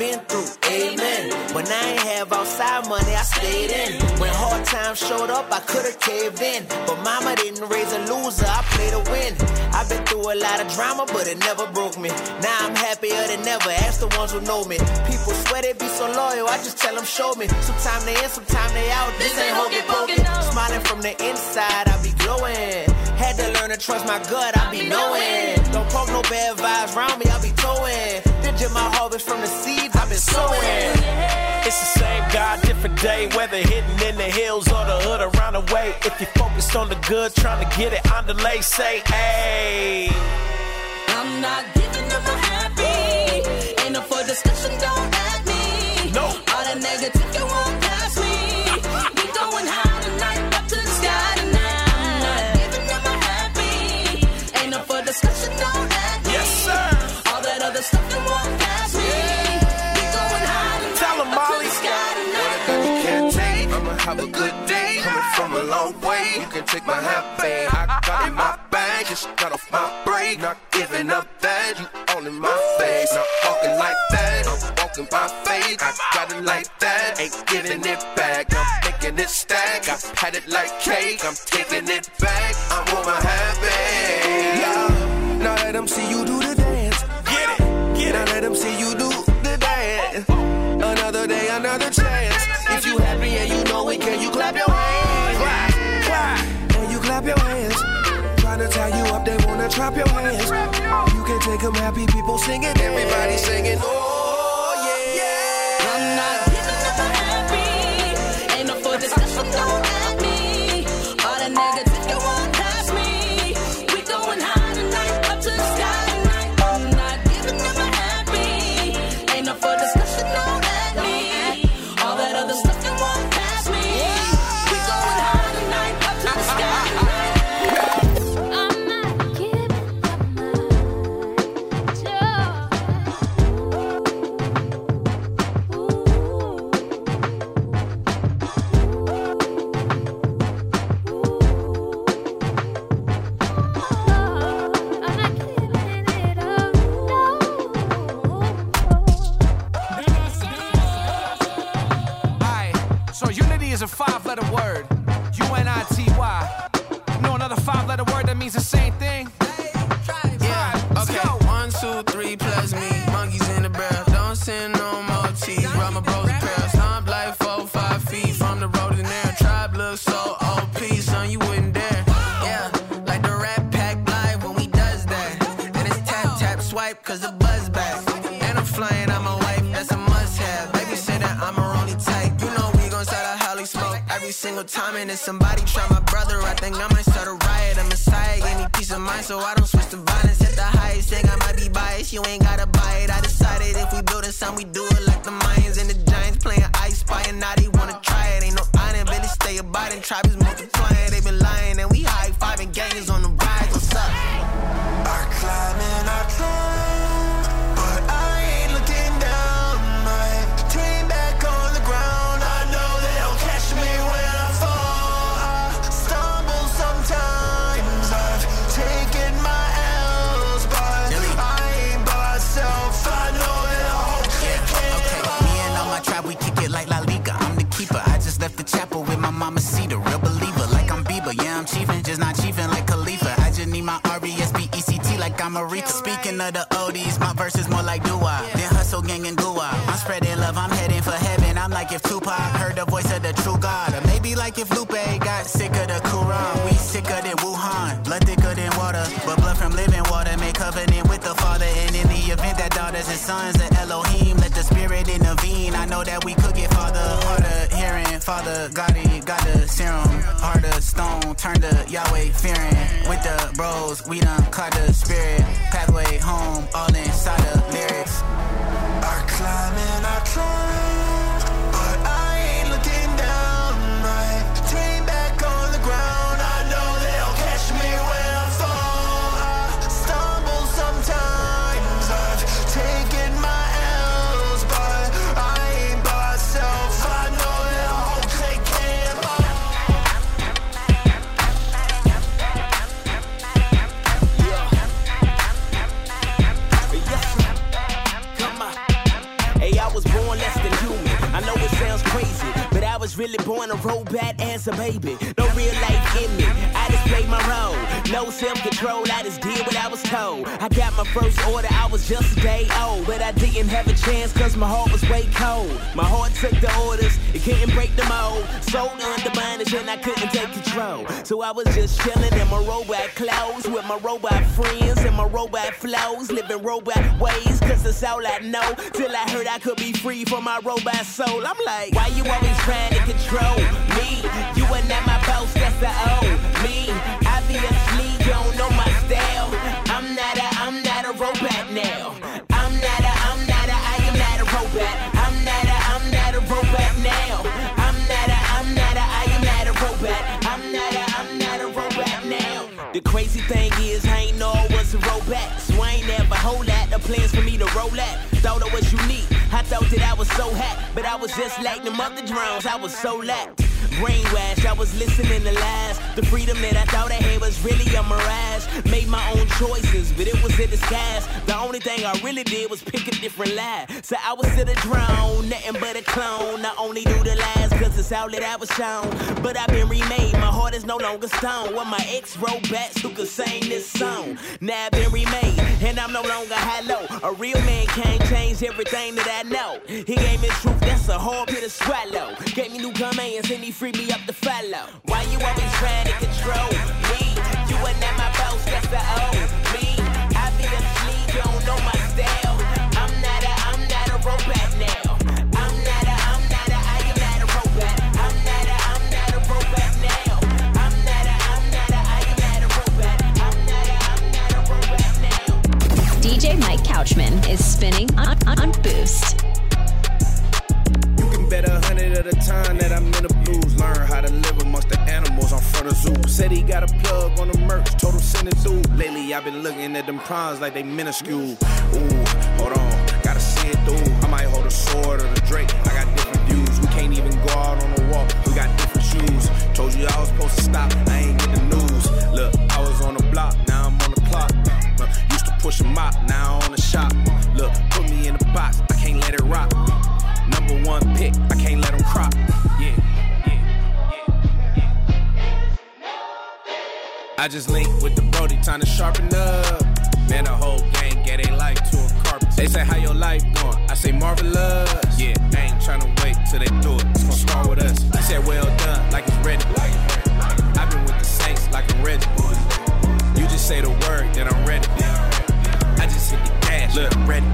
been through, amen. When I ain't have outside money, I stayed in. When hard times showed up, I could've caved in. But mama didn't raise a loser, I played to win. I've been through a lot of drama, but it never broke me. Now I'm happier than ever, ask the ones who know me. People swear they be so loyal, I just tell them show me. Sometimes they in, sometimes they out, this ain't hokey-pokey. Smiling from the inside, I be glowing. Had to learn to trust my gut, I be knowing. Don't poke no bad vibes round me, I be towing. Digit my harvest from the seeds, I've been sowing. It's the same God, different day. Whether hidden in the hills or the hood around the way. If you're focused on the good, trying to get it on delay, say, hey. I'm not giving up my happy. Ain't up for discussion, don't at me. No. All that negative, you won't pass me. We going high tonight, up to the sky tonight. Discussion on that. Yes, sir. All that other stuff that won't pass me. Yeah. We going high tonight. Tell 'em, Molly. Everything you can't take, I'ma have a good day. Coming from a long way. You can take my half bag. I got in my bag. Just got off my break. Not giving up that. You all in my face. Not walking like that. I'm walking by faith. I got it like that. Ain't giving it back. I'm making it stack. I had it like cake. I'm taking it back. I'm on my half bag. Now let them see you do the dance. Get it, get it. Now let them see you do the dance. Another day, another chance. If you happy and you know it, can you clap your hands? Why? Why? Can you clap your hands? Tryna tie you up, they wanna trap your hands. You can take them happy, people singing. Everybody singing, oh yeah, yeah. I'm not giving up my happy. Ain't no for discussion, don't at me. All the negative, you won't pass me. We going high. A 5-letter word, U-N-I-T-Y. You know another 5-letter word that means the same thing? Yeah, okay. 1, 2, 3, plus me. Monkeys in the barrel, don't send no more teeth. Rub my bros and pearls, I'm like 4-5 feet from the road in there. Tribe looks so OP, son, you wouldn't dare. Yeah, like the Rat Pack Blind when we does that. And it's tap, tap, swipe, cause the buzz back. And I'm flying on my wife, that's a must-have. Baby say that I'm her only type, you know. Single time, and if somebody try my brother, I think I might start a riot. I'm a side, give me peace of mind, so I don't switch to violence. At the highest thing, I might be biased. You ain't gotta buy it. I decided if we build a sign, we do it like the Mayans and the Giants playing Ice Spy, and now they wanna try it. Ain't no iron, really stay about it. Tribe is multiplying, they been lying, and we high fiving gangers on the rise. What's up? I climb and I climb, but I ain't looking down. My team back on the ground. Left the chapel with my mama cedar, real believer, like I'm Bieber, yeah I'm chiefin', just not chiefin' like Khalifa. I just need my R-E-S-P-E-C-T like I'm Aretha. Yeah, right. Speaking of the oldies, my verse is more like doo-wop, yeah. Then hustle gang and doo-wop, yeah. I'm spreading love, I'm heading for heaven, I'm like if Tupac heard the voice of the true God, or maybe like if Lupe got sick of the Quran. We sicker than Wuhan, blood thicker than water, but blood from living water made covenant with the Father. And in the event that daughters and sons of Elohim, let the spirit intervene. I know that we cook it farther, harder, hearing Father, got the serum, harder, stone, turn to Yahweh, fearing. With the bros, we done caught the spirit, pathway home, all inside the lyrics. I climb and I climb, but I ain't looking down. My team back on the ground. really born a robot as a baby. No real life in me, I just played my role. No self-control, I just did what I was told. I got my first order, I was just a day old. But I didn't have a chance cause my heart was way cold. My heart took the orders, it couldn't break the mold. Soul undermined and I couldn't take control. So I was just chilling in my robot clothes, with my robot friends and my robot flows, living robot ways cause that's all I know. Till I heard I could be free from my robot soul. I'm like, why you always trying to control me? You are not my boss, that's the old me. Obviously you don't know my style. I'm not a robot now. I am not a robot. I'm not a robot now. I am not a robot. I'm not a robot now. The crazy thing is I ain't know I was a robot, so I ain't have a whole lot of plans for me to roll at. Thought I was unique, I thought that I was so hot, but I was just like them other drones, I was so lapped. Brainwashed, I was listening to lies. The freedom that I thought I had was really a mirage. Made my own choices, but it was in disguise. The only thing I really did was pick a different lie. So I was still a drone, nothing but a clone. I only knew the lies cause it's all that I was shown. But I've been remade, my heart is no longer stone. Well, my ex-robots who could sing this song. Now I've been remade, and I'm no longer high-low. A real man can't change everything that I know. He gave me truth, that's a hard pill to swallow. Gave me new commands and he freed me up to follow. Why you always trying to control me? You are not my boss, that's the old me. Obviously you don't know my style. I'm not a robot now. I am not a robot. I'm not a robot now. I am not a robot. I'm not a robot now. DJ Mike Couchman is spinning on Boost. Bet 100 at a time that I'm in the blues. Learn how to live amongst the animals on front of zoo. Said he got a plug on the merch, told him send it through. Lately I've been looking at them primes like they minuscule. Ooh, hold on, gotta see it through. I might hold a sword or a Drake, I got different views. We can't even go out on a walk, we got different shoes. Told you I was supposed to stop, I ain't get the news. Look, I was on the block, now I'm on the clock. Used to push a mop, now on the shop. Look, put me in the box, I can't let it rock. Number one pick, I can't let them crop. Yeah, yeah, yeah, yeah. I just linked with the Brody, time to sharpen up. Man, the whole gang get their life to a carpet. They say, how your life going? I say, marvelous. Yeah, I ain't tryna wait till they do it. It's gonna start with us. He said, well done, like it's ready. I've been with the Saints like I'm ready. You just say the word, then I'm ready. I just hit the dash, look, I'm ready.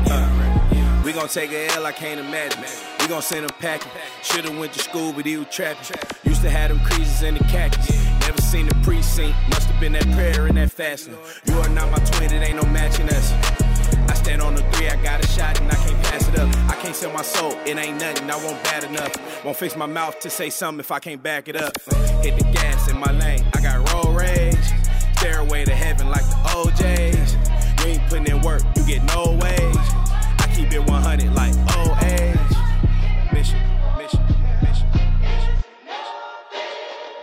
We gon' take a L, I can't imagine. We gon' send them packing. Should've went to school, but he was trapping. Used to have them creases in the khakis. Never seen the precinct. Must've been that prayer and that fasting. You are not my twin, it ain't no matching us. I stand on the three, I got a shot and I can't pass it up. I can't sell my soul, it ain't nothing, I won't bat enough. Won't fix my mouth to say something if I can't back it up. Hit the gas in my lane, I got road rage. Stairway to heaven like the OJs. You ain't putting in work, you get no wage. Keep it 100 like old age. Mission.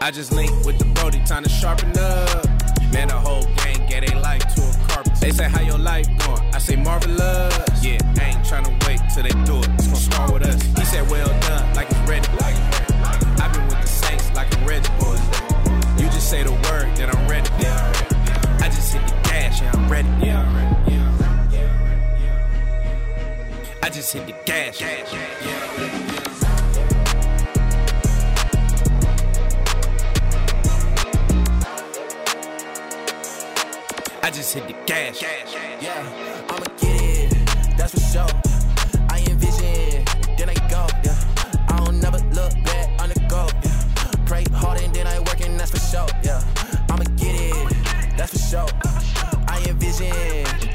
I just linked with the Brody, time to sharpen up. Man, the whole gang get their life to a carpet. They say, how your life going? I say, marvelous. Yeah, I ain't tryna wait till they do it. It's gonna start with us. He said, well done, like it's ready. I've been with the Saints like I'm ready. You just say the word, then I'm ready. I just hit the dash, yeah, I'm ready. I just hit the gas. I just hit the gas. Yeah, I'ma get it. That's for sure. I envision, then I go. Yeah, I don't never look back on the go. Yeah, pray hard and then I work and that's for sure. Yeah, I'ma get it. That's for sure. I envision,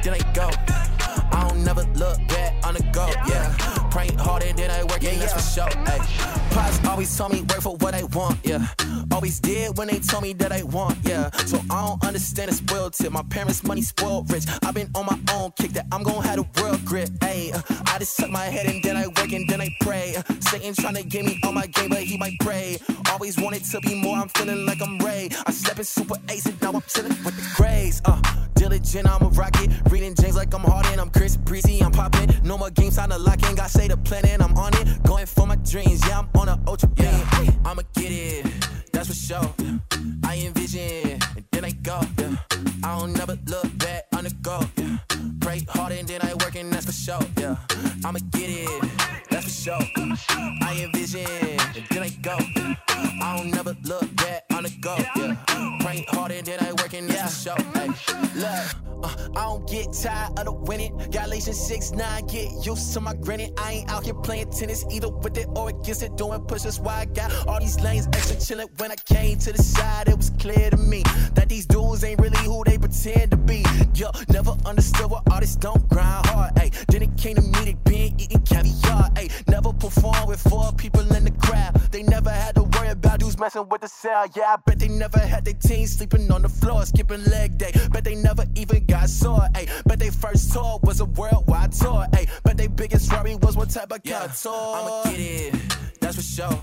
then I go. I don't never look back on the go, yeah. Praying harder than I work, yeah, that's for sure, ayy. Pops always told me work for what I want, yeah. Always did when they told me that I want, yeah. So I don't understand the spoiled tip. My parents' money spoiled rich. I've been on my own kick that I'm gon' have the world grip, ayy. I just tuck my head and then I work and then I pray. Satan tryna get me on my game, but he might pray. Always wanted to be more, I'm feeling like I'm Ray. I slept in Super Ace and now I'm chillin' with the Grays, Diligent, I'm a rocket. Reading James like I'm Harden. I'm Chris Breezy, I'm poppin'. No more games, time to lock in. Gotta say the plan and I'm on it. Going for my dreams, yeah, I'm on a ultra yeah, I'ma get it, that's for sure. I envision, and then I go, yeah. I don't never look back on the go, yeah. Pray hard and then I work, and that's for sure, yeah. I'ma get it, that's for sure. I envision, and then I go, yeah. I don't never look back on the go, yeah. Pray hard and then I work, and that's for sure, ay. Look. I don't get tired of the winning. Galatians 6:9, get used to my grinning. I ain't out here playing tennis, either with it or against it. Doing pushes, why I got all these lanes extra chilling. When I came to the side, it was clear to me that these dudes ain't really who they pretend to be. Yo, never understood why artists don't grind hard, ayy. Then it came to me, they been eating caviar, ayy. Never performed with four people in the crowd. They never had to worry about dudes messing with the sound. Yeah, I bet they never had their team sleeping on the floor, skipping leg day. Bet they never even got sore, ayy. But they first tour was a worldwide tour, ayy. But they biggest worry was what type of couture. I'ma get it, that's for sure.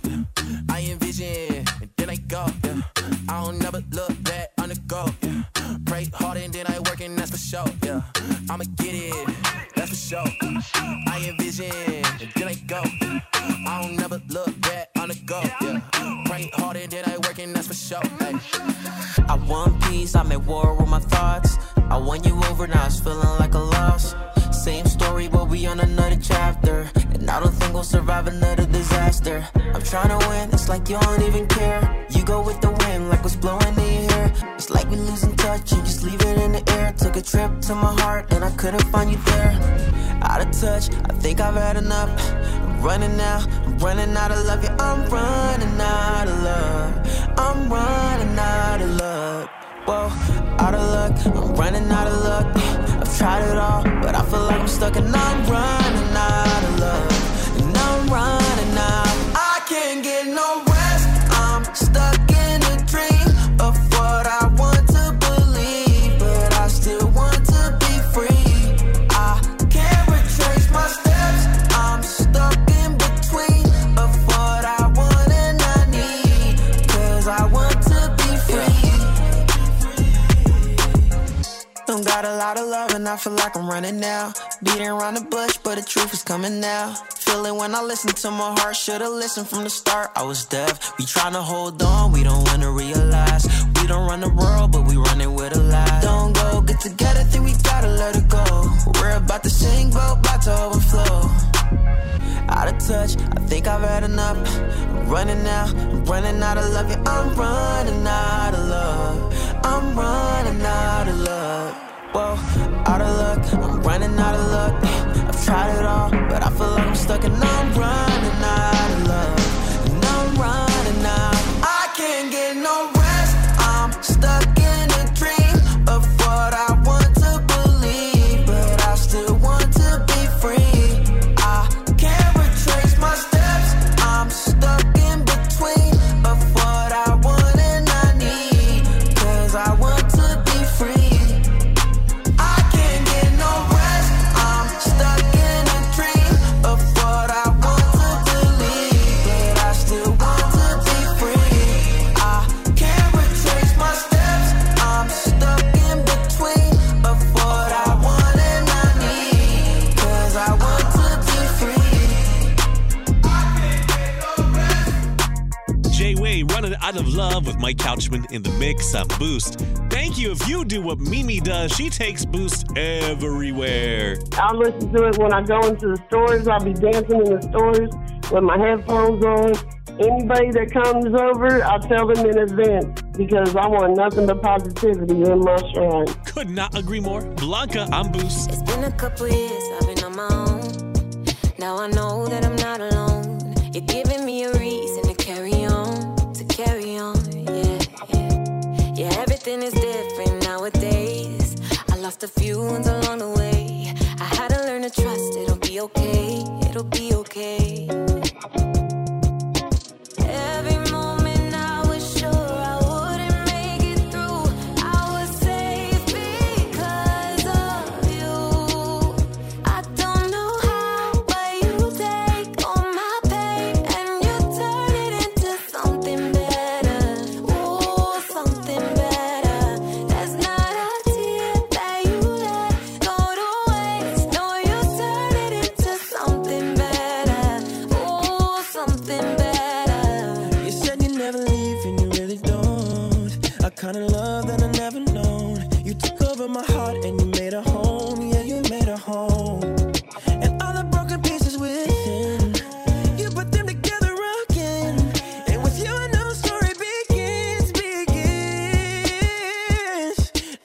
I envision, and then I go, yeah. I don't never look back on the go, yeah. Pray hard and then I work, and that's for sure, yeah. I'ma get it, that's for sure. I envision, and then I go, yeah. I don't never look back on the go, yeah. Pray hard and then I work, and that's for sure, ayy. I want peace, I'm at war with my thoughts. I won you over, now it's feeling like a loss. Same story, but we on another chapter. And I don't think we'll survive another disaster. I'm trying to win, it's like you don't even care. You go with the wind, like what's blowing in here. It's like we losing touch and just leave it in the air. Took a trip to my heart and I couldn't find you there. Out of touch, I think I've had enough. I'm running out of love, yeah, I'm running out of love. I'm running out of love. Whoa, out of luck, I'm running out of luck. I've tried it all, but I feel like I'm stuck. And I'm running out of love. And I'm running out. I can't get no rest. I'm stuck in a dream of what I want to believe, but I still want to be free. I can't retrace my steps. I'm stuck in between of what I want and I need, cause I want to be free. Got a lot of love and I feel like I'm running now. Beating around the bush, but the truth is coming now. Feel it when I listen to my heart. Should've listened from the start, I was deaf. We tryna hold on, we don't wanna realize. We don't run the world, but we run it with a lie. Don't go, get together, think we gotta let it go. We're about to sink, but about to overflow. Out of touch, I think I've had enough. I'm running out of love, yeah, I'm running out of love. I'm running out of love. Whoa, out of luck, I'm running out of luck. I've tried it all, but I feel like I'm stuck. And I'm running out of love. And I'm running out. I can't get no rest. I'm stuck in a dream of what I want to believe, but I still want to be free. I can't retrace my steps. I'm stuck in between of what I want and I need, cause I want to be free. Out of Love with Mike Couchman in the mix of Boost. Thank you. If you do what Mimi does, she takes Boost everywhere. I listen to it when I go into the stores. I'll be dancing in the stores with my headphones on. Anybody that comes over, I'll tell them in advance because I want nothing but positivity in my shrine. Could not agree more. Blanca on Boost. It's been a couple years I've been on my own. Now I know that I'm not alone. You're giving me a reason to carry on, yeah, everything is different nowadays. I lost a few ones along the way. I had to learn to trust, it'll be okay. Every moment I was sure I wouldn't make it through. I was safe because of you. I don't know how, but you take all my pain and you turn it into something better. kind of love that I never known. You took over my heart and you made a home. Yeah, you made a home. And all the broken pieces within, you put them together again. And with you a new story begins.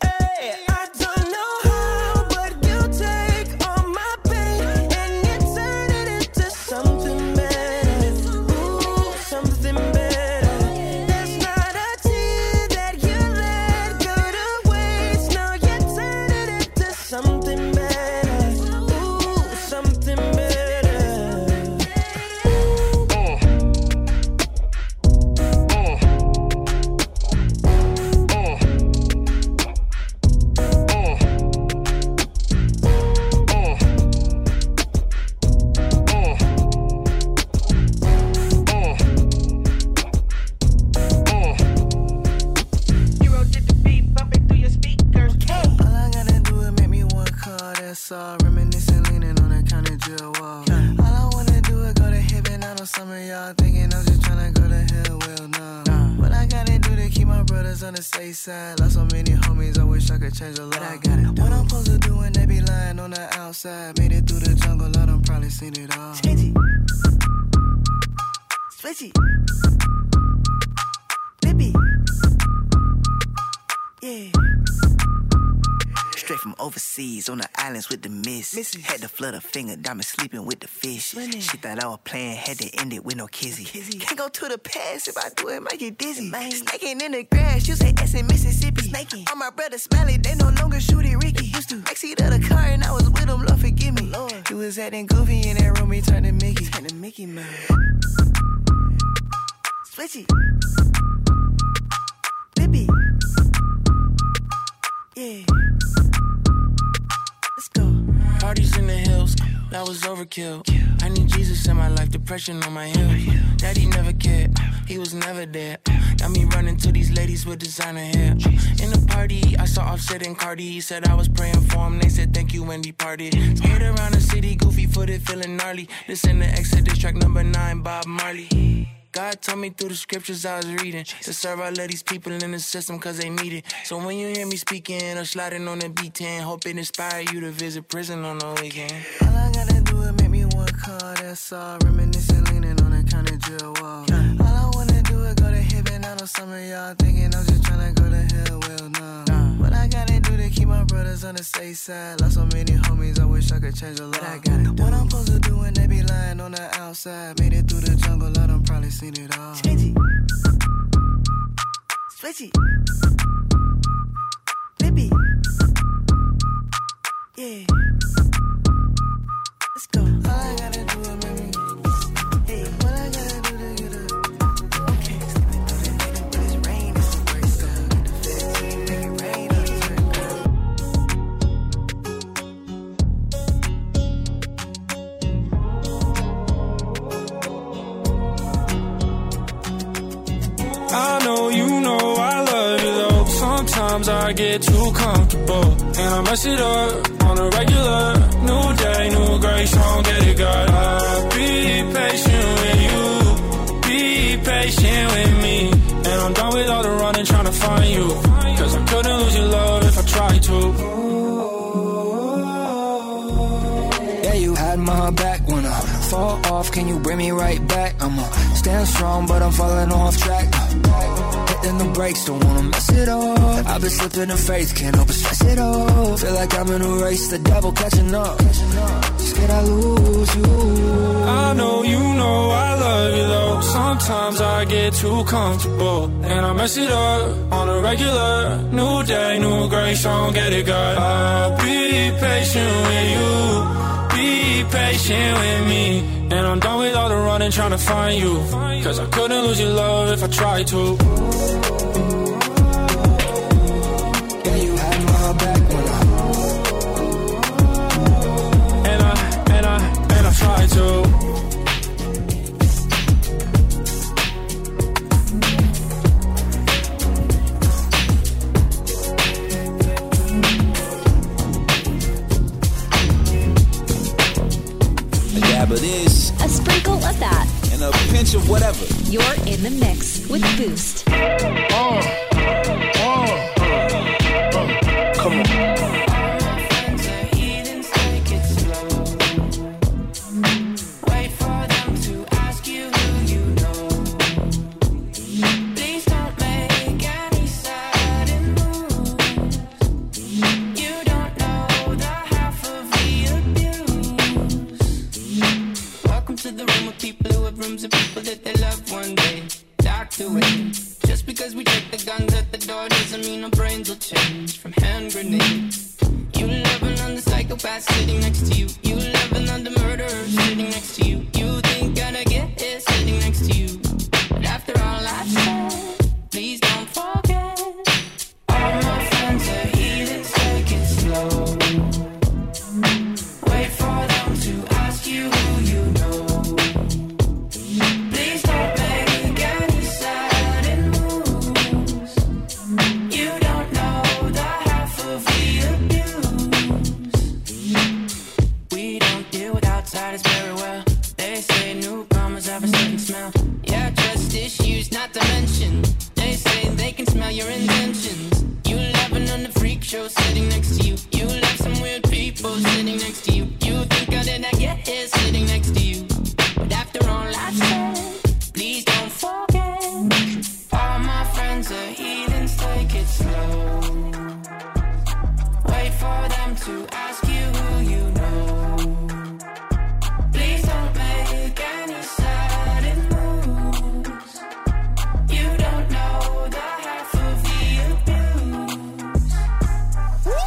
Hey, I don't know how, but you take all my pain and you turn it into something better. Ooh, something better. Something better, ooh, something better. Reminiscing, leaning on that kind of jail wall. All I wanna do is go to heaven. I know some of y'all thinking I'm just tryna go to hell. Well, no. What I gotta do to keep my brothers on the safe side. Lost so many homies, I wish I could change a lot. But I gotta do what I'm supposed to do when they be lying on the outside. Made it through the jungle, I done probably seen it all. Switchy, switchy, baby, yeah. Straight from overseas, on the islands with the miss. Misses. Had to flood a finger, diamond sleeping with the fish. Winning. She thought I was playing, had to end it with no kizzy. Can't go to the past, if I do it, might get dizzy. Snaking in the grass, you say S in Mississippi. Snaking. All my brothers smelly, they no longer shooty Ricky. Used to. Backseat of the car and I was with them, Lord forgive me. Lord. He was acting goofy in that room, he turned to Mickey. Turned to Mickey, man. Switchy. Lippy. Yeah. Parties in the hills, that was overkill. I need Jesus in my life, depression on my hill. Daddy never cared, he was never there. Got me running to these ladies with designer hair. In the party, I saw Offset and Cardi. Said I was praying for him, they said thank you and departed. Skate around the city, goofy-footed, feeling gnarly. Listen to Exodus track number 9, Bob Marley. God told me through the scriptures I was reading to serve all of these people in the system cause they need it. So when you hear me speaking or sliding on the B10, hope it inspire you to visit prison on the weekend. All I gotta do is make me one call, that's all. Reminiscing, leaning on that kind of jail wall. All I wanna do is go to heaven. I know some of y'all thinking I'm just tryna go to hell, well, no. What I gotta do to keep my brothers on the safe side. Lost so many homies, I wish I could change a lot. I gotta do what I'm supposed to do when they be lying on the outside. Made it through the jungle, I done probably seen it all. Switchy, switchy, baby, yeah. Let's go. All I gotta do is make me. Hey, what I gotta do to get up? Okay, sleeping through the night when it's rain, it's the worst time. The feds make it rain, it's rain. I know you know I love you though. Sometimes I get too comfortable and I mess it up. On a regular, new day, new grace, don't get it, God. Be patient with you, be patient with me. And I'm done with all the running, trying to find you. Cause I couldn't lose your love if I tried to. Yeah, you had my back when I fall off, can you bring me right back? I'ma stand strong, but I'm falling off track. Hitting the brakes, don't wanna mess it up. I've been slipping in faith, can't help but stress it off. Feel like I'm in a race, the devil catching up. Scared I lose you. I know I love you though. Sometimes I get too comfortable and I mess it up on a regular. New day, new grace, don't get it, God. I'll be patient with you, be patient with me. And I'm done with all the running, trying to find you. Cause I couldn't lose your love if I tried to. Yeah, you had my back when I tried to. A dab of this, a sprinkle of that, and a pinch of whatever. You're in the mix with Boost. Just because we check the guns at the door doesn't mean our brains will change from hand grenades. You loving on the psychopath sitting next to you. You loving on the murderer sitting next to you. You think gonna get it sitting next to you. But after all I've said, please don't forget. All my friends are heathens, take it slow. Wait for them to ask you who you know. Please don't make any sudden moves. You don't know the half of the abuse. We don't deal with outsiders very well. They say newcomers have a certain smell. Yeah, trust issues not to mention. They say they can smell your intentions. You laughing on the freak show sitting next to you. You love some weird people sitting next to you. You think I did not get here sitting next to you. But after all I said, please don't forget. All my friends are heathens, take it slow. Wait for them to ask you who you know. Please don't make any sudden moves. You don't know the half of the abuse. Come on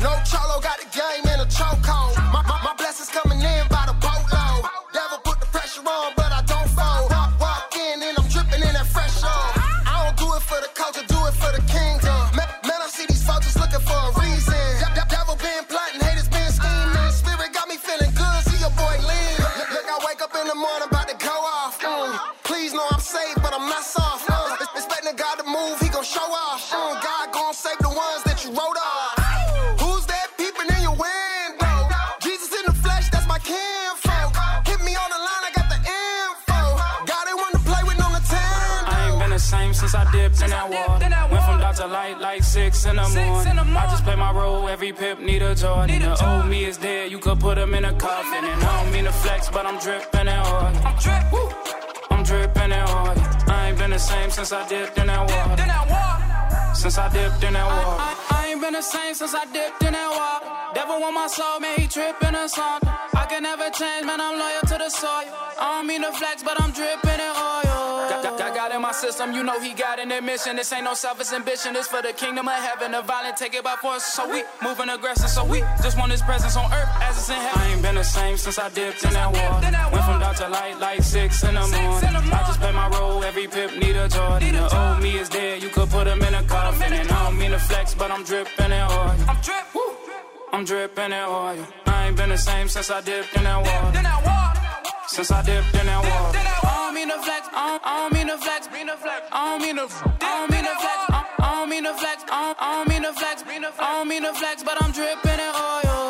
now. No Cholo got the game in a chokehold. My blessings coming in by the boatload. Never put the pressure on, but I don't fold. Walk in and I'm dripping in that fresh oil. I don't do it for the culture, do it for the kingdom. Man, I see these folks just looking for a reason. Devil been plotting, haters been scheming. Spirit got me feeling good, see your boy live. Look, I wake up in the morning, about to go off. Please know I'm safe, but I'm not soft. Expecting God to move, he gon' show off. God gon' save the ones that you wrote off. Who's that peeping in your window? Jesus in the flesh, that's my kinfolk. Hit me on the line, I got the info. God ain't want to play with no Nintendo. I ain't been the same since I dipped in that water. Went from dark to light like 6 in the morning. I just play my role, every pimp need a Jordan. The old me is dead, you could put him in a coffin. And I don't mean to flex, but I'm dripping it hard. Woo. I'm dripping it hard. I ain't been the same since I dipped in that water. Since I dipped in that water. I ain't been the same since I dipped in that water. Devil want my soul, man, he tripping or something. I can never change, man, I'm loyal to the soil. I don't mean to flex, but I'm dripping in oil. Got God in my system, you know he got an admission. This ain't no selfish ambition, it's for the kingdom of heaven. The violent take it by force, so we moving aggressive. So we just want his presence on earth as it's in heaven. I ain't been the same since I dipped in that water. Went from dark to light like 6 in the morning. I just play my role, every pimp need a Jordan. The old me is dead, you could put him in a coffin. And I don't mean to flex, but I'm dripping in oil. I'm dripping in oil. I ain't been the same since I dipped in that water. Since I dipped in that water. I don't mean to flex. I don't mean to flex. I don't mean to flex. I don't mean to flex. I don't mean to flex. I don't mean to flex. I don't mean to flex, but I'm dripping in oil.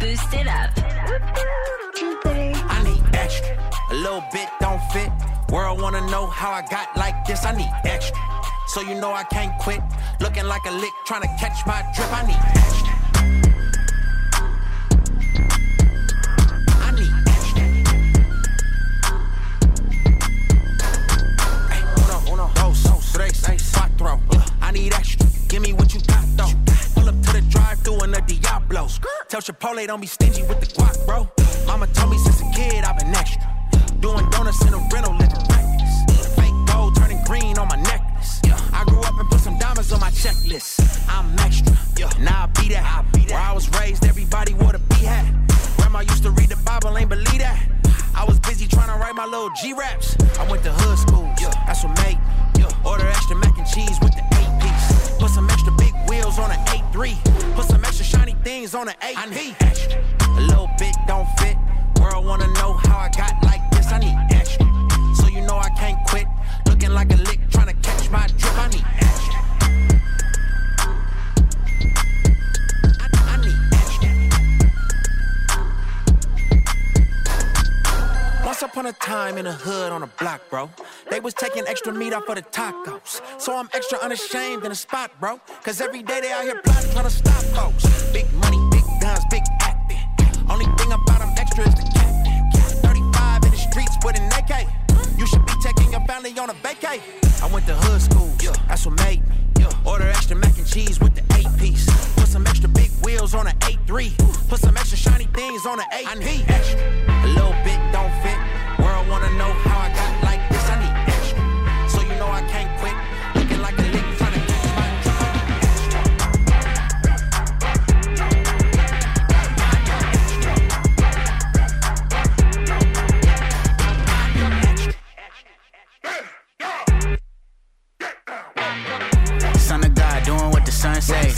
Boost it up. I need extra. A little bit don't fit. World wanna know how I got like this. I need extra. So you know I can't quit. Looking like a lick, trying to catch my drip. I need extra. I need extra. Hey, uno, dos, tres, cuatro. I need extra. Give me what you got though. Pull up to the drive-thru in a Diablo. Tell Chipotle don't be stingy with the guac, bro. Mama told me since a kid I've been extra. Doing donuts in a rental, living reckless. Fake gold turning green on my necklace. I grew up and put some diamonds on my checklist. I'm extra, now I be that. Where I was raised, everybody wore the B hat. Grandma used to read the Bible, ain't believe that. I was busy trying to write my little G-raps. I went to hood school, that's what made me. Order extra mac and cheese with the 8-piece. Put some extra big wheels on an 8-3. Put some extra shiny things on an 8-P. I need extra. A little bit don't fit. World wanna know how I got like this. I need extra. So you know I can't quit. Looking like a lick, trying to catch my drip. I need extra. I need extra. Once upon a time in a hood on a block, bro. They was taking extra meat off of the tacos. So I'm extra unashamed in a spot, bro. Cause every day they out here plotting, trying to stop folks. Big money, big guns, big acting. Only thing about them extra is the captain. 35 in the streets with an AK. You should be taking your family on a vacay. I went to hood school, that's what made me. Order extra mac and cheese with the 8-piece. Put some extra big 3. Put some extra shiny things on an 8. I need extra. A little bit don't fit. World wanna know how I got like this. I need extra. So you know I can't quit. Looking like a lick trying to catch my extra. Son of God doing what the sun say.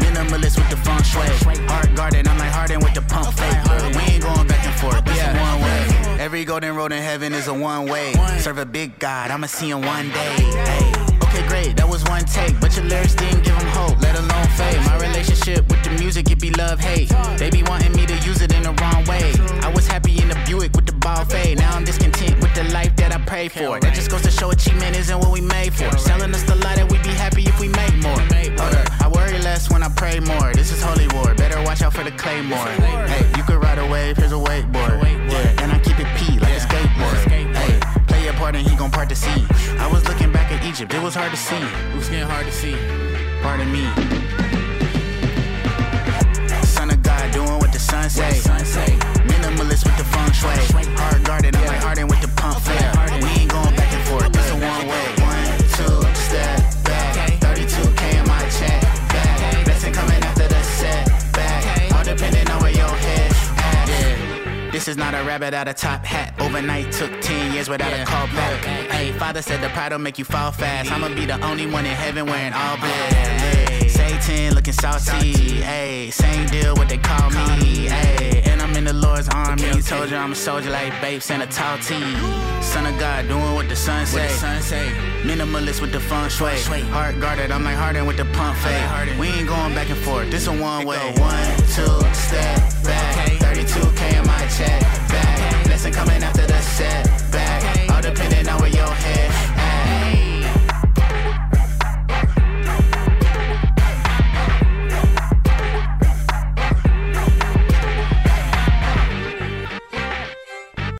Minimalist with the feng shui. Art garden, I'm like Harden with the pump fake. We ain't going back and forth, this is one way. Every golden road in heaven is a one way. Serve a big God, I'ma see him one day. Hey. Okay, great, that was one take. But your lyrics didn't give him hope, let alone fame. My relationship with the music, it be love-hate. They be wanting me to use it in the wrong way. I was happy in the Buick with the ball fade. Now I'm discontent with the life that I pray for. That just goes to show achievement isn't what we made for. Selling us the lie that we'd be happy if we make more. Hold up, I worry less when I pray more. This is holy war, better watch out for the claymore. Hey, you could ride a wave, here's a wakeboard. Yeah, and I keep it peed like a skateboard. Hey, play your part and he gon' part the sea. I was looking back at Egypt, it was hard to see. It was getting hard to see. Pardon me. Son of God doing what the sun say. Minimalist with the feng shui. Hard garden, I'm like Harden with the pump flare. We ain't going back and forth, it's a one way. 1, 2, step back. 32K in my check back. Blessing coming after the setback. All depending on where your head's at. Yeah. This is not a rabbit out of top hat. Overnight took 10 years without a call back. Hey, Father said the pride'll make you fall fast. I'ma be the only one in heaven wearing all black. Hey, Satan looking saucy. Hey, same deal what they call me. Hey, and I'm in the Lord's army. Told you I'm a soldier like babes in a tall tee. Son of God doing what the sun say. Minimalist with the feng shui. Heart guarded, I'm like Harden with the pump fake. We ain't going back and forth, this a one way. 1, 2, step back. 32K in my check back. Blessing coming after the setback.